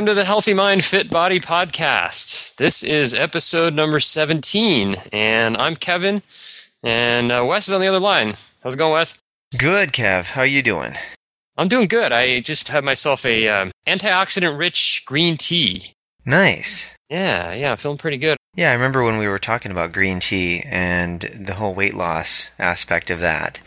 welcome to the Healthy Mind Fit Body Podcast. This is episode number 17, and I'm Kevin, and Wes is on the other line. How's it going, Wes? Good, Kev. How are you doing? I'm doing good. I just had myself a antioxidant-rich green tea. Nice. Yeah, I'm feeling pretty good. Yeah, I remember when we were talking about green tea and the whole weight loss aspect of that.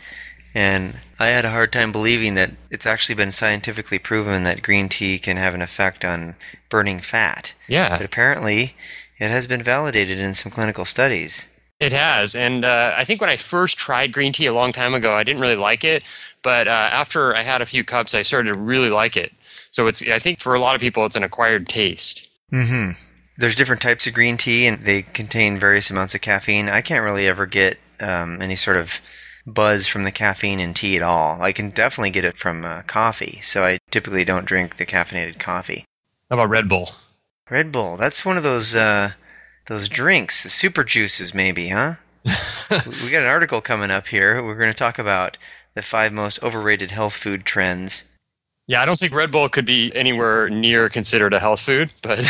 And I had a hard time believing that it's actually been scientifically proven that green tea can have an effect on burning fat. Yeah. But apparently, it has been validated in some clinical studies. It has. And I think when I first tried green tea a long time ago, I didn't really like it. But after I had a few cups, I started to really like it. So it's, I think for a lot of people, it's an acquired taste. Mm-hmm. There's different types of green tea, and they contain various amounts of caffeine. I can't really ever get any sort of buzz from the caffeine in tea at all. I can definitely get it from coffee, so I typically don't drink the caffeinated coffee. How about Red Bull? Red Bull. That's one of those drinks, the super juices maybe, huh? We got an article coming up here. We're going to talk about the 5 most overrated health food trends. Yeah, I don't think Red Bull could be anywhere near considered a health food, but...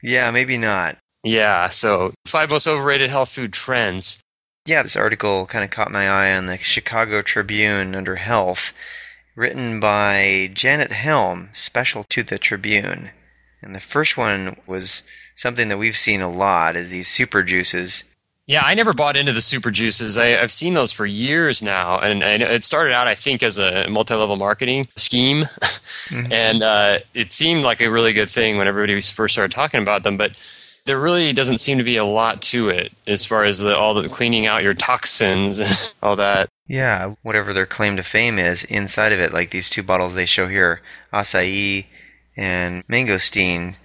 Yeah, maybe not. Yeah, so 5 most overrated health food trends. Yeah, this article kind of caught my eye on the Chicago Tribune under health, written by Janet Helm, special to the Tribune. And the first one was something that we've seen a lot, is these super juices. Yeah, I never bought into the super juices. I've seen those for years now, and it started out, I think, as a multi-level marketing scheme, mm-hmm. and it seemed like a really good thing when everybody first started talking about them, but there really doesn't seem to be a lot to it as far as all the cleaning out your toxins and all that. Yeah, whatever their claim to fame is inside of it, like these 2 bottles they show here, acai and mangosteen.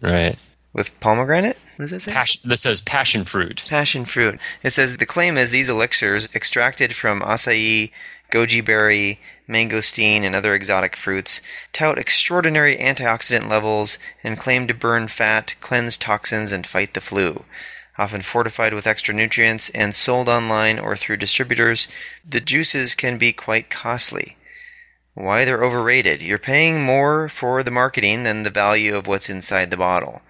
Right. With pomegranate? What does that say? That says passion fruit. Passion fruit. It says the claim is these elixirs extracted from acai, goji berry, mangosteen, and other exotic fruits tout extraordinary antioxidant levels and claim to burn fat, cleanse toxins, and fight the flu. Often fortified with extra nutrients and sold online or through distributors, the juices can be quite costly. Why they're overrated? You're paying more for the marketing than the value of what's inside the bottle,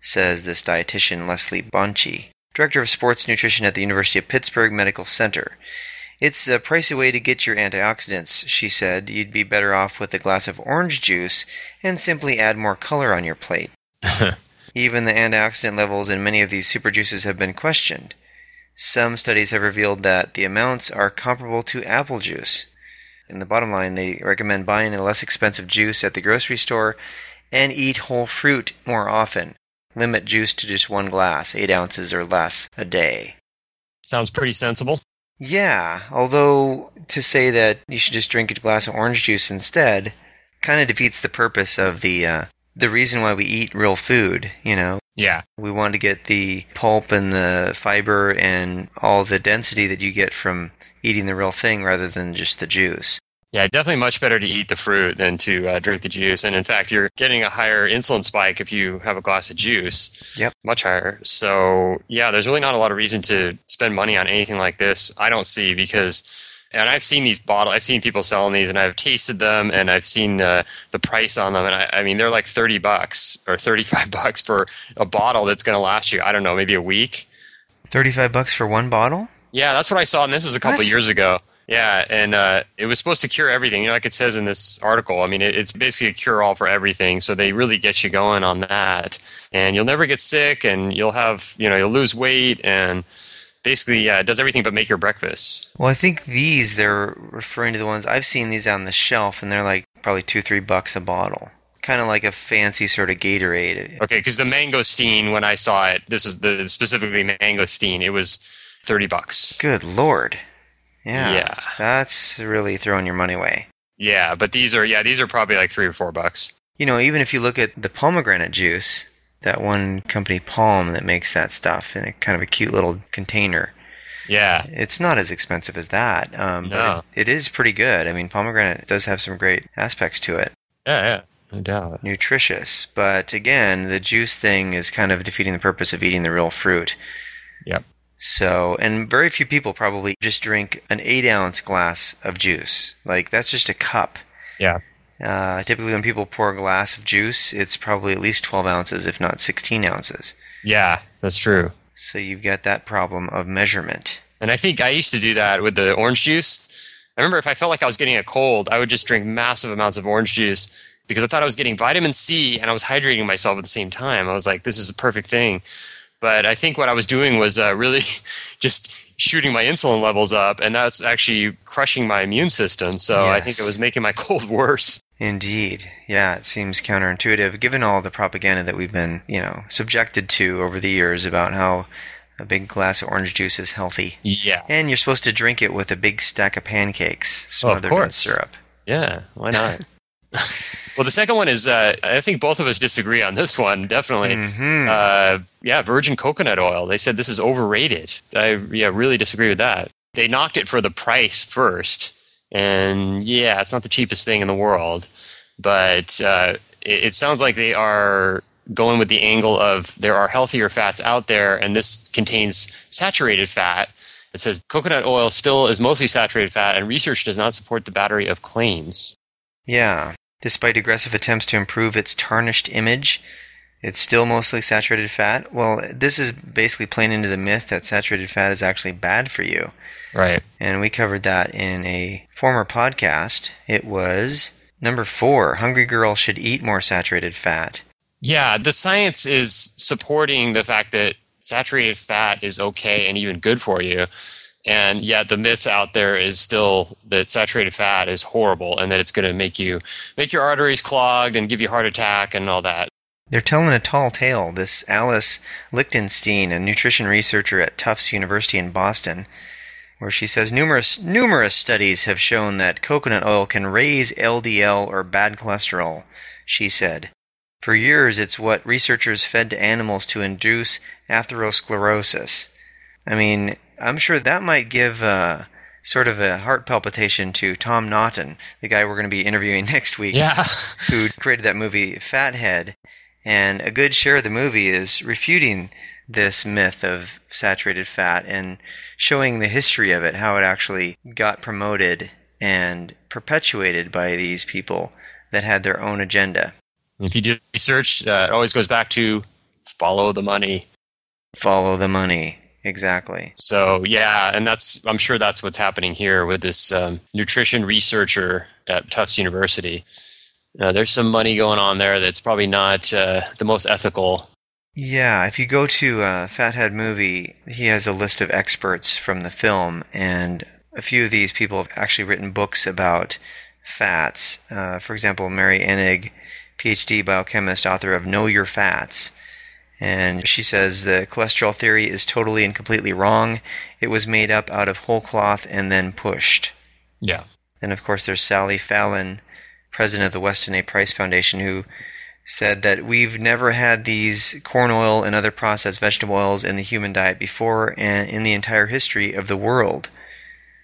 says this dietitian Leslie Bonci, Director of Sports Nutrition at the University of Pittsburgh Medical Center. It's a pricey way to get your antioxidants, she said. You'd be better off with a glass of orange juice and simply add more color on your plate. Even the antioxidant levels in many of these super juices have been questioned. Some studies have revealed that the amounts are comparable to apple juice. In the bottom line, they recommend buying a less expensive juice at the grocery store and eat whole fruit more often. Limit juice to just 1 glass, 8 ounces or less a day. Sounds pretty sensible. Yeah, although to say that you should just drink a glass of orange juice instead kind of defeats the purpose of the reason why we eat real food, you know? Yeah. We want to get the pulp and the fiber and all the density that you get from eating the real thing rather than just the juice. Yeah, definitely much better to eat the fruit than to drink the juice. And in fact, you're getting a higher insulin spike if you have a glass of juice. Yep. Much higher. So, yeah, there's really not a lot of reason to spend money on anything like this, I don't see, because... And I've seen these bottles, I've seen people selling these, and I've tasted them, and I've seen the price on them. And I mean, they're like $30 or $35 for a bottle that's going to last you, I don't know, maybe a week. $35 for 1 bottle? Yeah, that's what I saw, and this is a couple of years ago. Yeah, and it was supposed to cure everything, you know, like it says in this article. I mean, it's basically a cure-all for everything, so they really get you going on that. And you'll never get sick, and you'll have, you know, you'll lose weight, and basically, yeah, it does everything but make your breakfast. Well, I think these, they're referring to the ones, I've seen these on the shelf, and they're like probably $2-3 a bottle. Kind of like a fancy sort of Gatorade. Okay, because the mangosteen, when I saw it, this is specifically mangosteen, it was $30. Good Lord. Yeah, that's really throwing your money away. Yeah, but these are probably like $3 or $4. You know, even if you look at the pomegranate juice, that one company, Palm, that makes that stuff in a kind of a cute little container. Yeah. It's not as expensive as that, but it is pretty good. I mean, pomegranate does have some great aspects to it. Yeah, no doubt. Nutritious, but again, the juice thing is kind of defeating the purpose of eating the real fruit. Yep. So, and very few people probably just drink an 8-ounce glass of juice. Like, that's just a cup. Yeah. Typically when people pour a glass of juice, it's probably at least 12 ounces, if not 16 ounces. Yeah, that's true. So you've got that problem of measurement. And I think I used to do that with the orange juice. I remember if I felt like I was getting a cold, I would just drink massive amounts of orange juice because I thought I was getting vitamin C and I was hydrating myself at the same time. I was like, this is a perfect thing. But I think what I was doing was really just shooting my insulin levels up, and that's actually crushing my immune system. So yes. I think it was making my cold worse. Indeed. Yeah, it seems counterintuitive given all the propaganda that we've been, subjected to over the years about how a big glass of orange juice is healthy. Yeah. And you're supposed to drink it with a big stack of pancakes smothered in syrup. Yeah, why not? Well, the second one is, I think both of us disagree on this one, definitely. Mm-hmm. Virgin coconut oil. They said this is overrated. I really disagree with that. They knocked it for the price first. And yeah, it's not the cheapest thing in the world. But it sounds like they are going with the angle of there are healthier fats out there, and this contains saturated fat. It says coconut oil still is mostly saturated fat, and research does not support the battery of claims. Yeah. Despite aggressive attempts to improve its tarnished image, it's still mostly saturated fat. Well, this is basically playing into the myth that saturated fat is actually bad for you. Right. And we covered that in a former podcast. It was number 4, Hungry Girl Should Eat More Saturated Fat. Yeah, the science is supporting the fact that saturated fat is okay and even good for you. And yet the myth out there is still that saturated fat is horrible and that it's going to make your arteries clogged and give you a heart attack and all that. They're telling a tall tale. This Alice Lichtenstein, a nutrition researcher at Tufts University in Boston, where she says numerous studies have shown that coconut oil can raise LDL or bad cholesterol, she said. For years, it's what researchers fed to animals to induce atherosclerosis. I mean, I'm sure that might give sort of a heart palpitation to Tom Naughton, the guy we're going to be interviewing next week, yeah. Who created that movie Fathead. And a good share of the movie is refuting this myth of saturated fat and showing the history of it, how it actually got promoted and perpetuated by these people that had their own agenda. If you do research, it always goes back to follow the money. Follow the money, exactly. So, yeah, and I'm sure that's what's happening here with this nutrition researcher at Tufts University. There's some money going on there that's probably not the most ethical. Yeah, if you go to Fathead Movie, he has a list of experts from the film, and a few of these people have actually written books about fats. For example, Mary Enig, PhD biochemist, author of Know Your Fats. And she says the cholesterol theory is totally and completely wrong. It was made up out of whole cloth and then pushed. Yeah. And of course there's Sally Fallon, president of the Weston A. Price Foundation, who said that we've never had these corn oil and other processed vegetable oils in the human diet before and in the entire history of the world.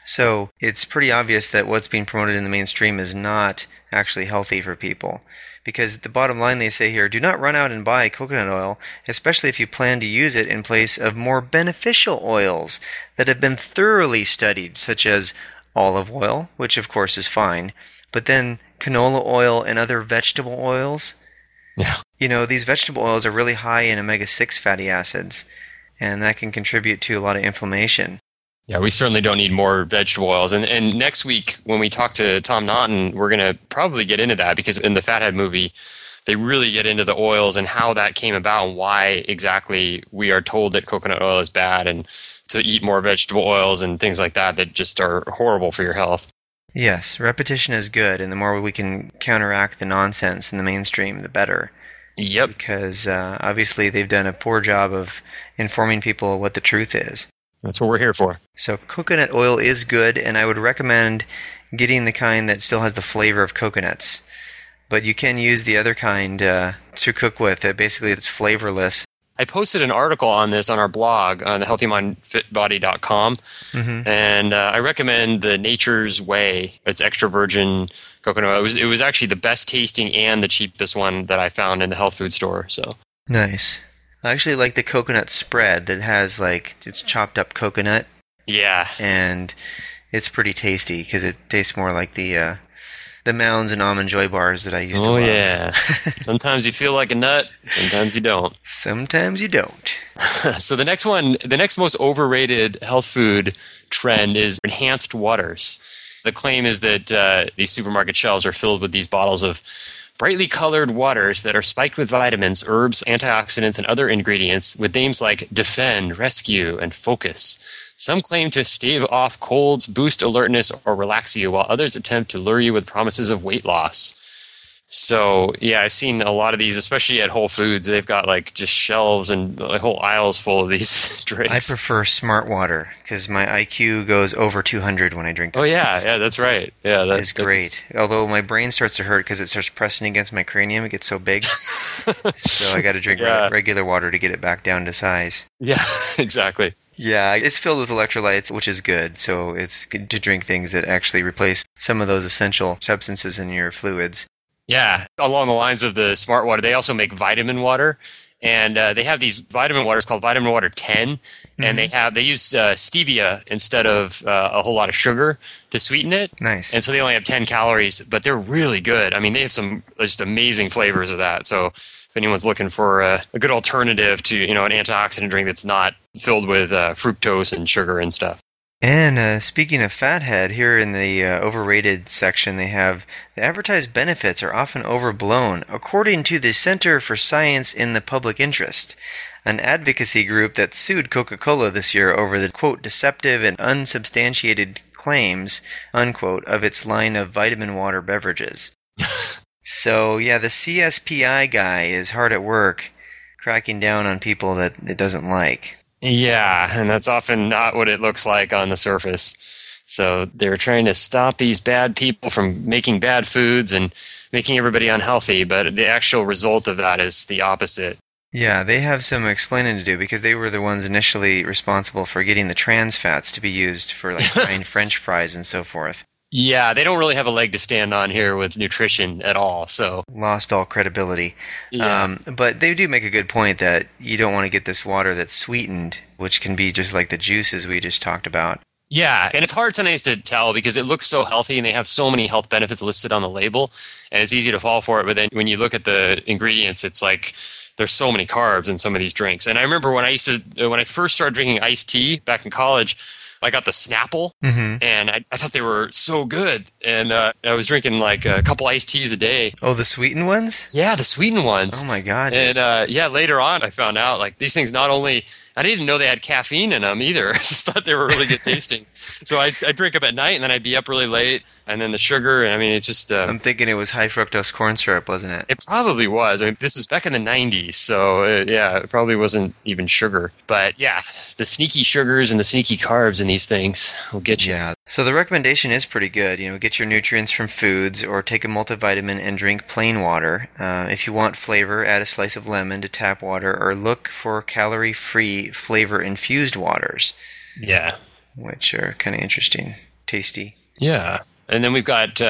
So it's pretty obvious that what's being promoted in the mainstream is not actually healthy for people. Because the bottom line they say here, do not run out and buy coconut oil, especially if you plan to use it in place of more beneficial oils that have been thoroughly studied, such as olive oil, which of course is fine, but then canola oil and other vegetable oils. Yeah. These vegetable oils are really high in omega-6 fatty acids, and that can contribute to a lot of inflammation. Yeah, we certainly don't need more vegetable oils. And next week, when we talk to Tom Naughton, we're going to probably get into that, because in the Fathead movie, they really get into the oils and how that came about and why exactly we are told that coconut oil is bad and to eat more vegetable oils and things like that just are horrible for your health. Yes, repetition is good, and the more we can counteract the nonsense in the mainstream, the better. Yep. Because obviously they've done a poor job of informing people what the truth is. That's what we're here for. So coconut oil is good, and I would recommend getting the kind that still has the flavor of coconuts. But you can use the other kind to cook with. Basically, it's flavorless. I posted an article on this on our blog on the healthymindfitbody.com, mm-hmm. and I recommend the Nature's Way. It's extra virgin coconut oil. It was actually the best tasting and the cheapest one that I found in the health food store. So nice. I actually like the coconut spread that has, it's chopped up coconut. Yeah. And it's pretty tasty because it tastes more like the the Mounds and Almond Joy bars that I used to love. Oh, yeah. Sometimes you feel like a nut. Sometimes you don't. Sometimes you don't. So the next one, the next most overrated health food trend is enhanced waters. The claim is that these supermarket shelves are filled with these bottles of brightly colored waters that are spiked with vitamins, herbs, antioxidants, and other ingredients with names like Defend, Rescue, and Focus. Some claim to stave off colds, boost alertness, or relax you, while others attempt to lure you with promises of weight loss. So, yeah, I've seen a lot of these, especially at Whole Foods. They've got, like, just shelves and like, whole aisles full of these drinks. I prefer Smart Water because my IQ goes over 200 when I drink that. Oh, yeah. Yeah, that's right. Yeah, that's great. Although my brain starts to hurt because it starts pressing against my cranium. It gets so big. So I got to drink regular water to get it back down to size. Yeah, exactly. Yeah, it's filled with electrolytes, which is good. So it's good to drink things that actually replace some of those essential substances in your fluids. Yeah, along the lines of the Smart Water, they also make Vitamin Water, and they have these Vitamin Waters called Vitamin Water 10, mm-hmm. and they use stevia instead of a whole lot of sugar to sweeten it. Nice. And so they only have 10 calories, but they're really good. I mean, they have some just amazing flavors of that. So if anyone's looking for a good alternative to, you know, an antioxidant drink that's not filled with fructose and sugar and stuff. And speaking of Fathead, here in the overrated section, they have the advertised benefits are often overblown, according to the Center for Science in the Public Interest, an advocacy group that sued Coca-Cola this year over the, quote, deceptive and unsubstantiated claims, unquote, of its line of vitamin water beverages. So, yeah, the CSPI guy is hard at work cracking down on people that it doesn't like. Yeah, and that's often not what it looks like on the surface. So they're trying to stop these bad people from making bad foods and making everybody unhealthy, but the actual result of that is the opposite. Yeah, they have some explaining to do because they were the ones initially responsible for getting the trans fats to be used for like frying French fries and so forth. Yeah, they don't really have a leg to stand on here with nutrition at all, so... Lost all credibility. Yeah. But they do make a good point that you don't want to get this water that's sweetened, which can be just like the juices we just talked about. Yeah, and it's hard sometimes to tell because it looks so healthy and they have so many health benefits listed on the label, and it's easy to fall for it, but then when you look at the ingredients, it's like... There's so many carbs in some of these drinks. And I remember when I first started drinking iced tea back in college, I got the Snapple, mm-hmm. and I thought they were so good. And I was drinking like a couple iced teas a day. Oh, the sweetened ones? Yeah, the sweetened ones. Oh, my God. And later on, I found out like these things not only... I didn't even know they had caffeine in them either. I just thought they were really good tasting. So I'd drink up at night, and then I'd be up really late, and then the sugar, and I mean, it's just... I'm thinking it was high fructose corn syrup, wasn't it? It probably was. I mean, this is back in the 90s, so it probably wasn't even sugar. But yeah, the sneaky sugars and the sneaky carbs in these things will get you. Yeah. So the recommendation is pretty good. You know, get your nutrients from foods, or take a multivitamin and drink plain water. If you want flavor, add a slice of lemon to tap water, or look for calorie-free flavor-infused waters. Yeah. Which are kind of interesting. Tasty. Yeah. And then we've got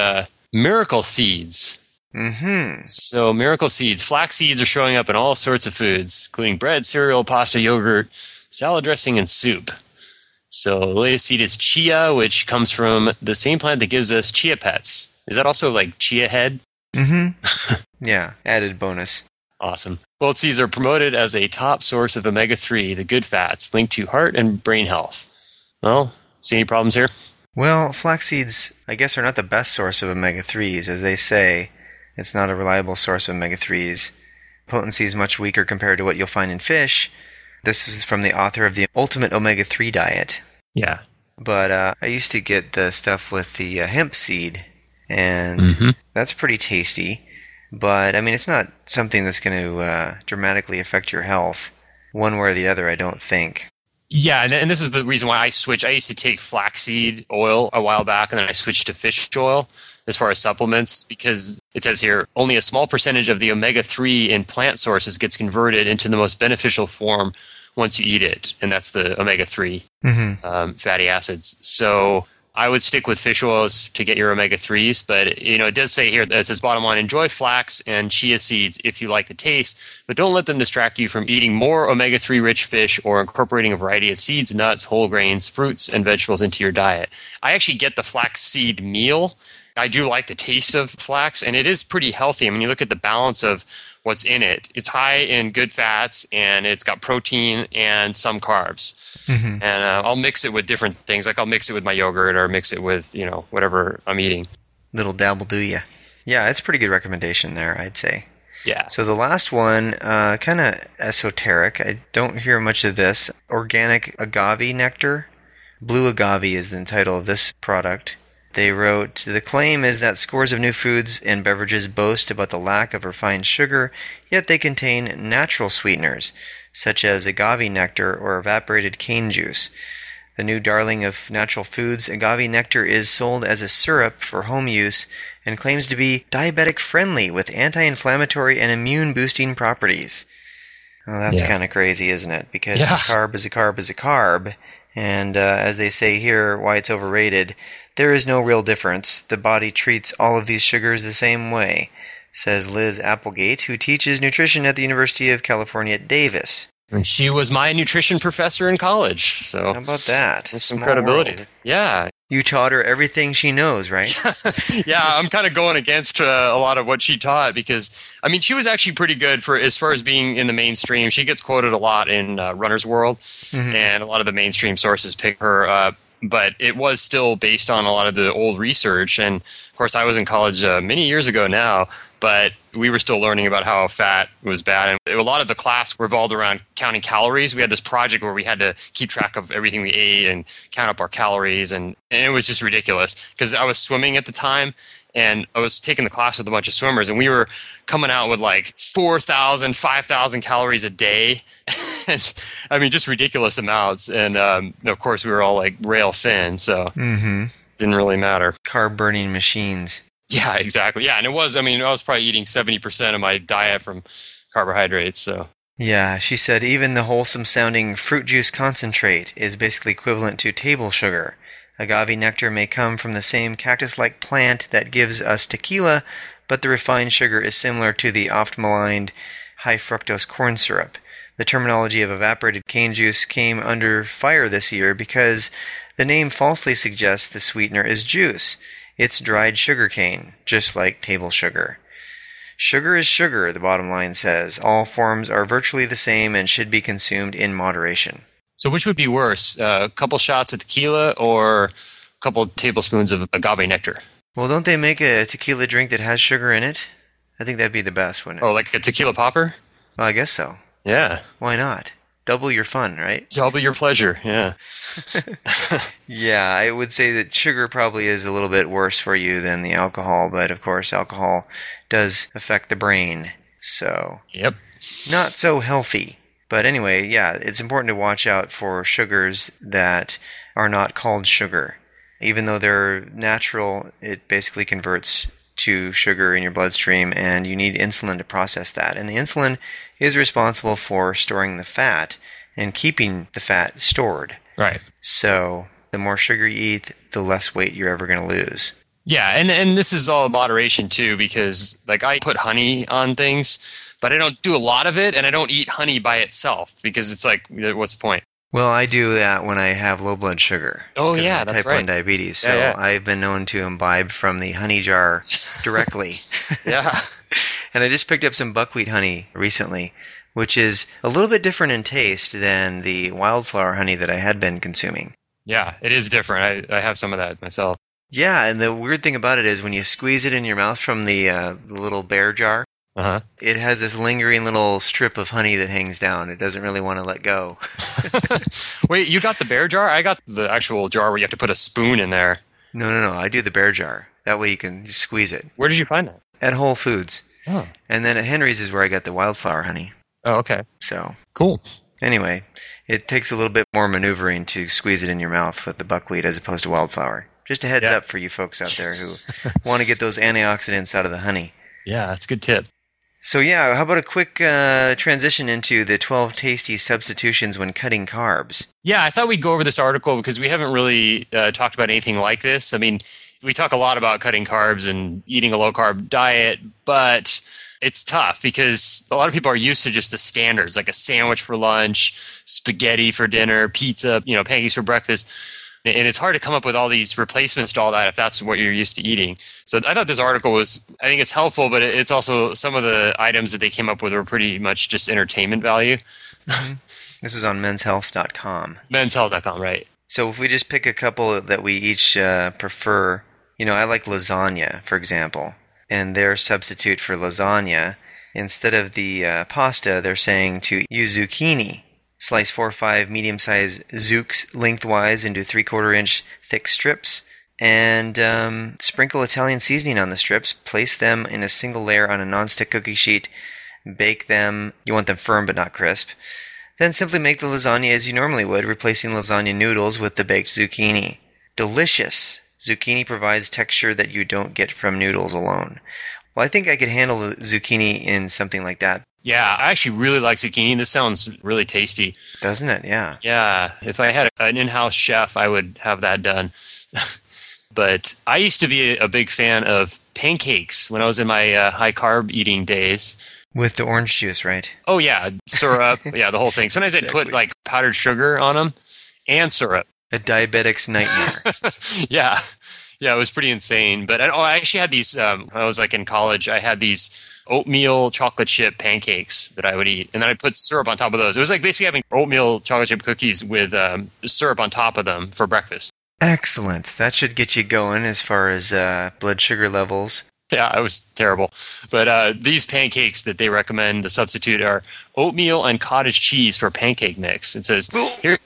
miracle seeds. Mm-hmm. So miracle seeds. Flax seeds are showing up in all sorts of foods, including bread, cereal, pasta, yogurt, salad dressing, and soup. So the latest seed is chia, which comes from the same plant that gives us chia pets. Is that also like chia head? Mm-hmm. Yeah. Added bonus. Awesome. Both seeds are promoted as a top source of omega-3, the good fats, linked to heart and brain health. Well, see any problems here? Well, flax seeds, I guess, are not the best source of omega-3s. As they say, it's not a reliable source of omega-3s. Potency is much weaker compared to what you'll find in fish. This is from the author of The Ultimate Omega-3 Diet. Yeah. But I used to get the stuff with the hemp seed, and mm-hmm. that's pretty tasty. But, I mean, it's not something that's going to dramatically affect your health one way or the other, I don't think. Yeah, and this is the reason why I switched. I used to take flaxseed oil a while back, and then I switched to fish oil as far as supplements, because it says here, only a small percentage of the omega-3 in plant sources gets converted into the most beneficial form once you eat it, and that's the omega-3 mm-hmm. Fatty acids. So... I would stick with fish oils to get your omega-3s, but you know it does say here, it says bottom line, enjoy flax and chia seeds if you like the taste, but don't let them distract you from eating more omega-3 rich fish or incorporating a variety of seeds, nuts, whole grains, fruits, and vegetables into your diet. I actually get the flax seed meal I do like the taste of flax, and it is pretty healthy. I mean, you look at the balance of what's in it. It's high in good fats, and it's got protein and some carbs. Mm-hmm. And I'll mix it with different things. Like I'll mix it with my yogurt or mix it with, you know, whatever I'm eating. Little dabble do ya. Yeah, it's a pretty good recommendation there, I'd say. Yeah. So the last one, kind of esoteric. I don't hear much of this. Organic agave nectar. Blue agave is the title of this product. They wrote, the claim is that scores of new foods and beverages boast about the lack of refined sugar, yet they contain natural sweeteners, such as agave nectar or evaporated cane juice. The new darling of natural foods, agave nectar is sold as a syrup for home use and claims to be diabetic-friendly with anti-inflammatory and immune-boosting properties. Well, that's kind of crazy, isn't it? Because a carb is a carb is a carb. And as they say here, why it's overrated, there is no real difference. The body treats all of these sugars the same way, says Liz Applegate, who teaches nutrition at the University of California at Davis. And she was my nutrition professor in college. So how about that? There's some credibility. World. Yeah. You taught her everything she knows, right? Yeah, I'm kind of going against a lot of what she taught because, I mean, she was actually pretty good for as far as being in the mainstream. She gets quoted a lot in Runner's World, mm-hmm. and a lot of the mainstream sources pick her up. But it was still based on a lot of the old research. And, of course, I was in college many years ago now, but we were still learning about how fat was bad. And a lot of the class revolved around counting calories. We had this project where we had to keep track of everything we ate and count up our calories. And it was just ridiculous because I was swimming at the time. And I was taking the class with a bunch of swimmers, and we were coming out with like 4,000, 5,000 calories a day. And I mean, just ridiculous amounts. And of course, we were all like rail thin, so it didn't really matter. Carb burning machines. Yeah, exactly. Yeah, and it was, I mean, I was probably eating 70% of my diet from carbohydrates, so. Yeah, she said even the wholesome sounding fruit juice concentrate is basically equivalent to table sugar. Agave nectar may come from the same cactus-like plant that gives us tequila, but the refined sugar is similar to the oft-maligned high-fructose corn syrup. The terminology of evaporated cane juice came under fire this year because the name falsely suggests the sweetener is juice. It's dried sugar cane, just like table sugar. Sugar is sugar, the bottom line says. All forms are virtually the same and should be consumed in moderation. So which would be worse, a couple shots of tequila or a couple tablespoons of agave nectar? Well, don't they make a tequila drink that has sugar in it? I think that'd be the best, wouldn't it? Oh, like a tequila popper? Well, I guess so. Yeah. Why not? Double your fun, right? Double your pleasure, yeah. Yeah, I would say that sugar probably is a little bit worse for you than the alcohol, but of course alcohol does affect the brain, so yep, not so healthy. But anyway, yeah, it's important to watch out for sugars that are not called sugar. Even though they're natural, it basically converts to sugar in your bloodstream, and you need insulin to process that. And the insulin is responsible for storing the fat and keeping the fat stored. Right. So the more sugar you eat, the less weight you're ever going to lose. Yeah, and this is all moderation too, because like I put honey on things, but I don't do a lot of it, and I don't eat honey by itself because it's like, what's the point? Well, I do that when I have low blood sugar. Oh, yeah, that's right. Type 1 diabetes, so yeah. I've been known to imbibe from the honey jar directly. Yeah. And I just picked up some buckwheat honey recently, which is a little bit different in taste than the wildflower honey that I had been consuming. Yeah, it is different. I have some of that myself. Yeah, and the weird thing about it is when you squeeze it in your mouth from the little bear jar, it has this lingering little strip of honey that hangs down. It doesn't really want to let go. Wait, you got the bear jar? I got the actual jar where you have to put a spoon in there. No. I do the bear jar. That way you can squeeze it. Where did you find that? At Whole Foods. Oh. And then at Henry's is where I got the wildflower honey. Oh, okay. So cool. Anyway, it takes a little bit more maneuvering to squeeze it in your mouth with the buckwheat as opposed to wildflower. Just a heads up for you folks out there who want to get those antioxidants out of the honey. Yeah, that's a good tip. So yeah, how about a quick transition into the 12 tasty substitutions when cutting carbs? Yeah, I thought we'd go over this article because we haven't really talked about anything like this. I mean, we talk a lot about cutting carbs and eating a low-carb diet, but it's tough because a lot of people are used to just the standards, like a sandwich for lunch, spaghetti for dinner, pizza, pancakes for breakfast. And it's hard to come up with all these replacements to all that if that's what you're used to eating. So I thought this article was, I think it's helpful, but it's also some of the items that they came up with were pretty much just entertainment value. Mm-hmm. This is on menshealth.com. Menshealth.com, right. So if we just pick a couple that we each prefer, you know, I like lasagna, for example. And their substitute for lasagna, instead of the pasta, they're saying to use zucchini. Slice 4 or 5 medium-sized zooks lengthwise into 3/4-inch thick strips and sprinkle Italian seasoning on the strips. Place them in a single layer on a nonstick cookie sheet. Bake them. You want them firm but not crisp. Then simply make the lasagna as you normally would, replacing lasagna noodles with the baked zucchini. Delicious. Zucchini provides texture that you don't get from noodles alone. Well, I think I could handle the zucchini in something like that. Yeah, I actually really like zucchini. This sounds really tasty. Doesn't it? Yeah. Yeah. If I had an in-house chef, I would have that done. But I used to be a big fan of pancakes when I was in my high-carb eating days. With the orange juice, right? Oh, yeah. Syrup. Yeah, the whole thing. Sometimes I'd put like powdered sugar on them and syrup. A diabetic's nightmare. Yeah. Yeah, it was pretty insane. But I actually had these, when I was like in college, I had these oatmeal chocolate chip pancakes that I would eat. And then I put syrup on top of those. It was like basically having oatmeal chocolate chip cookies with syrup on top of them for breakfast. Excellent. That should get you going as far as blood sugar levels. Yeah, it was terrible. But these pancakes that they recommend, the substitute, are oatmeal and cottage cheese for pancake mix. It says here.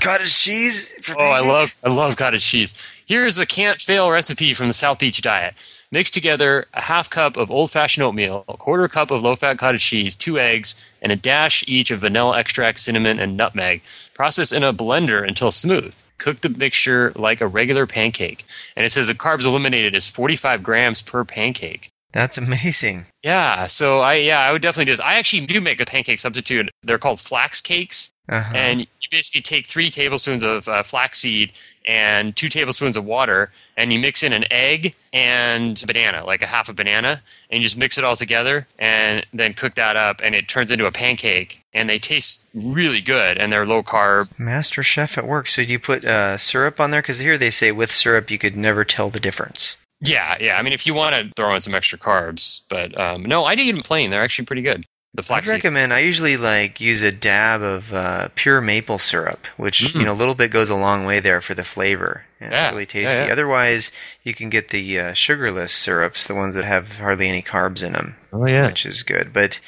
Cottage cheese for pancakes? I love cottage cheese. Here is the can't-fail recipe from the South Beach Diet. Mix together a half cup of old-fashioned oatmeal, a 1/4 cup of low-fat cottage cheese, 2 eggs, and a dash each of vanilla extract, cinnamon, and nutmeg. Process in a blender until smooth. Cook the mixture like a regular pancake. And it says the carbs eliminated is 45 grams per pancake. That's amazing. Yeah, so I would definitely do this. I actually do make a pancake substitute. They're called flax cakes. Uh-huh. And you basically take 3 tablespoons of flaxseed and 2 tablespoons of water, and you mix in an egg and banana, like a half a banana, and you just mix it all together and then cook that up, and it turns into a pancake, and they taste really good, and they're low carb. Master chef at work. So do you put syrup on there? Because here they say with syrup you could never tell the difference. Yeah. I mean, if you want to throw in some extra carbs, but no, I didn't eat them plain. They're actually pretty good. The flaxseed. I'd recommend. I usually use a dab of pure maple syrup, which a little bit goes a long way there for the flavor. And it's really tasty. Yeah. Otherwise, you can get the sugarless syrups, the ones that have hardly any carbs in them. Oh yeah, which is good. But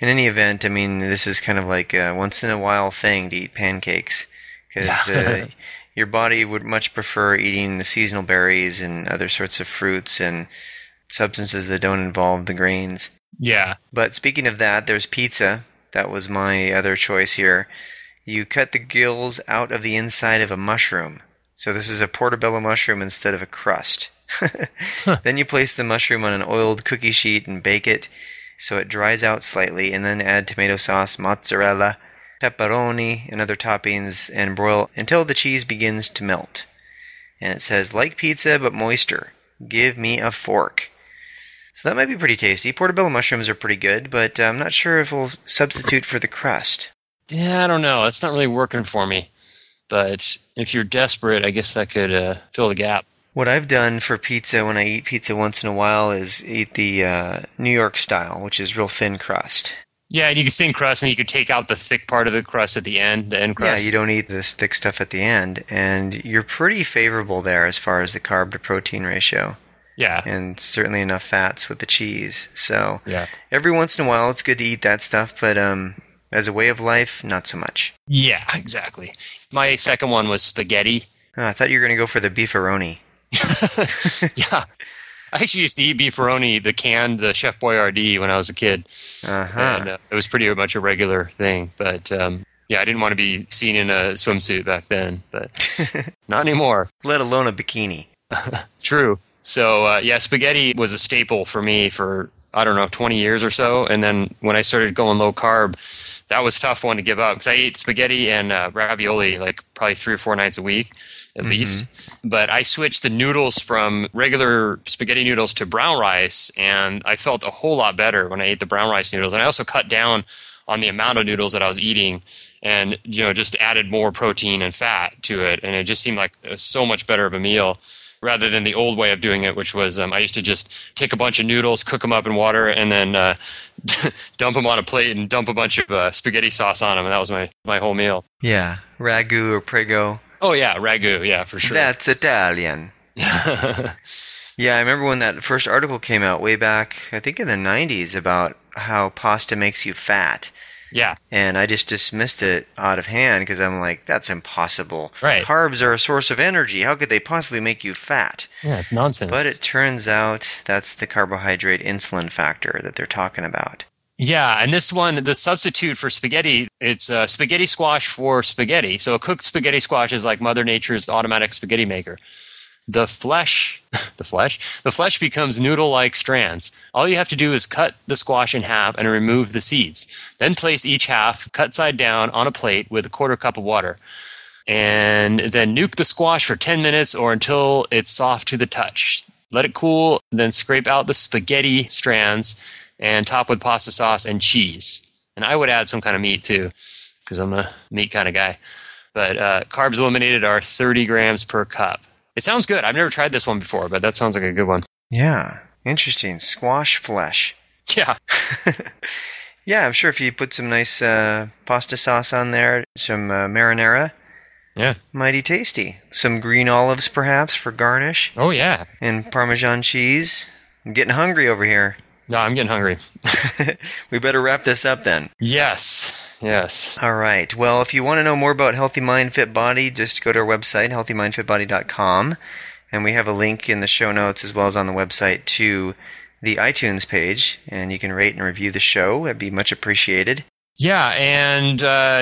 in any event, I mean, this is kind of like a once in a while thing to eat pancakes because. Your body would much prefer eating the seasonal berries and other sorts of fruits and substances that don't involve the grains. Yeah. But speaking of that, there's pizza. That was my other choice here. You cut the gills out of the inside of a mushroom. So this is a portobello mushroom instead of a crust. Then you place the mushroom on an oiled cookie sheet and bake it so it dries out slightly, and then add tomato sauce, mozzarella, pepperoni, and other toppings, and broil until the cheese begins to melt. And it says, like pizza but moister. Give me a fork. So that might be pretty tasty. Portobello mushrooms are pretty good, but I'm not sure if we'll substitute for the crust. Yeah, I don't know. That's not really working for me. But if you're desperate, I guess that could fill the gap. What I've done for pizza when I eat pizza once in a while is eat the New York style, which is real thin crust. Yeah, and you can thin crust, and you could take out the thick part of the crust at the end crust. Yeah, you don't eat this thick stuff at the end, and you're pretty favorable there as far as the carb-to-protein ratio. Yeah. And certainly enough fats with the cheese. So every once in a while, it's good to eat that stuff, but as a way of life, not so much. Yeah, exactly. My second one was spaghetti. Oh, I thought you were going to go for the beefaroni. Yeah. I actually used to eat beefaroni, the Chef Boyardee, when I was a kid. Uh-huh. And, it was pretty much a regular thing. But I didn't want to be seen in a swimsuit back then, but not anymore. Let alone a bikini. True. So spaghetti was a staple for me for, I don't know, 20 years or so. And then when I started going low carb, that was a tough one to give up because I ate spaghetti and ravioli like probably 3 or 4 nights a week. At least. But I switched the noodles from regular spaghetti noodles to brown rice, and I felt a whole lot better when I ate the brown rice noodles. And I also cut down on the amount of noodles that I was eating, and just added more protein and fat to it, and it just seemed like so much better of a meal rather than the old way of doing it, which was I used to just take a bunch of noodles, cook them up in water, and then dump them on a plate and dump a bunch of spaghetti sauce on them, and that was my whole meal. Yeah, ragu or prego. Oh yeah, ragu, yeah, for sure. That's Italian. Yeah, I remember when that first article came out way back, I think in the 90s, about how pasta makes you fat. Yeah. And I just dismissed it out of hand because I'm like, that's impossible. Right. Carbs are a source of energy. How could they possibly make you fat? Yeah, it's nonsense. But it turns out that's the carbohydrate insulin factor that they're talking about. Yeah, and this one, the substitute for spaghetti, it's spaghetti squash for spaghetti. So a cooked spaghetti squash is like Mother Nature's automatic spaghetti maker. The flesh becomes noodle-like strands. All you have to do is cut the squash in half and remove the seeds. Then place each half, cut side down, on a plate with 1/4 cup of water. And then nuke the squash for 10 minutes or until it's soft to the touch. Let it cool, then scrape out the spaghetti strands and top with pasta sauce and cheese. And I would add some kind of meat too, because I'm a meat kind of guy. But carbs eliminated are 30 grams per cup. It sounds good. I've never tried this one before, but that sounds like a good one. Yeah. Interesting. Squash flesh. Yeah. Yeah, I'm sure if you put some nice pasta sauce on there, some marinara. Yeah. Mighty tasty. Some green olives, perhaps, for garnish. Oh, yeah. And Parmesan cheese. I'm getting hungry over here. No, I'm getting hungry. We better wrap this up then. Yes. Yes. All right. Well, if you want to know more about Healthy Mind, Fit Body, just go to our website, healthymindfitbody.com. And we have a link in the show notes as well as on the website to the iTunes page. And you can rate and review the show. That'd be much appreciated. Yeah. And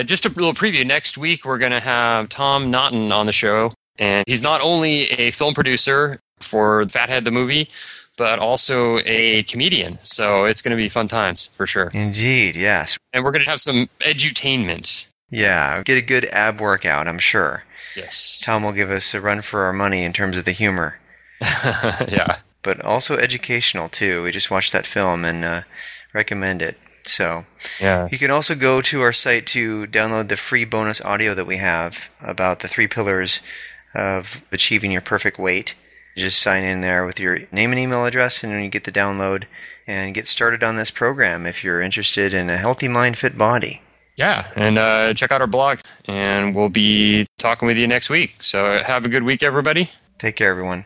just a little preview. Next week, we're going to have Tom Naughton on the show. And he's not only a film producer for Fathead the movie, but also a comedian. So it's going to be fun times, for sure. Indeed, yes. And we're going to have some edutainment. Yeah, get a good ab workout, I'm sure. Yes. Tom will give us a run for our money in terms of the humor. Yeah. But also educational, too. We just watched that film and recommend it. So yeah. You can also go to our site to download the free bonus audio that we have about the 3 pillars of achieving your perfect weight. Just sign in there with your name and email address, and then you get the download and get started on this program if you're interested in a healthy mind, fit body. Yeah, and check out our blog, and we'll be talking with you next week. So have a good week, everybody. Take care, everyone.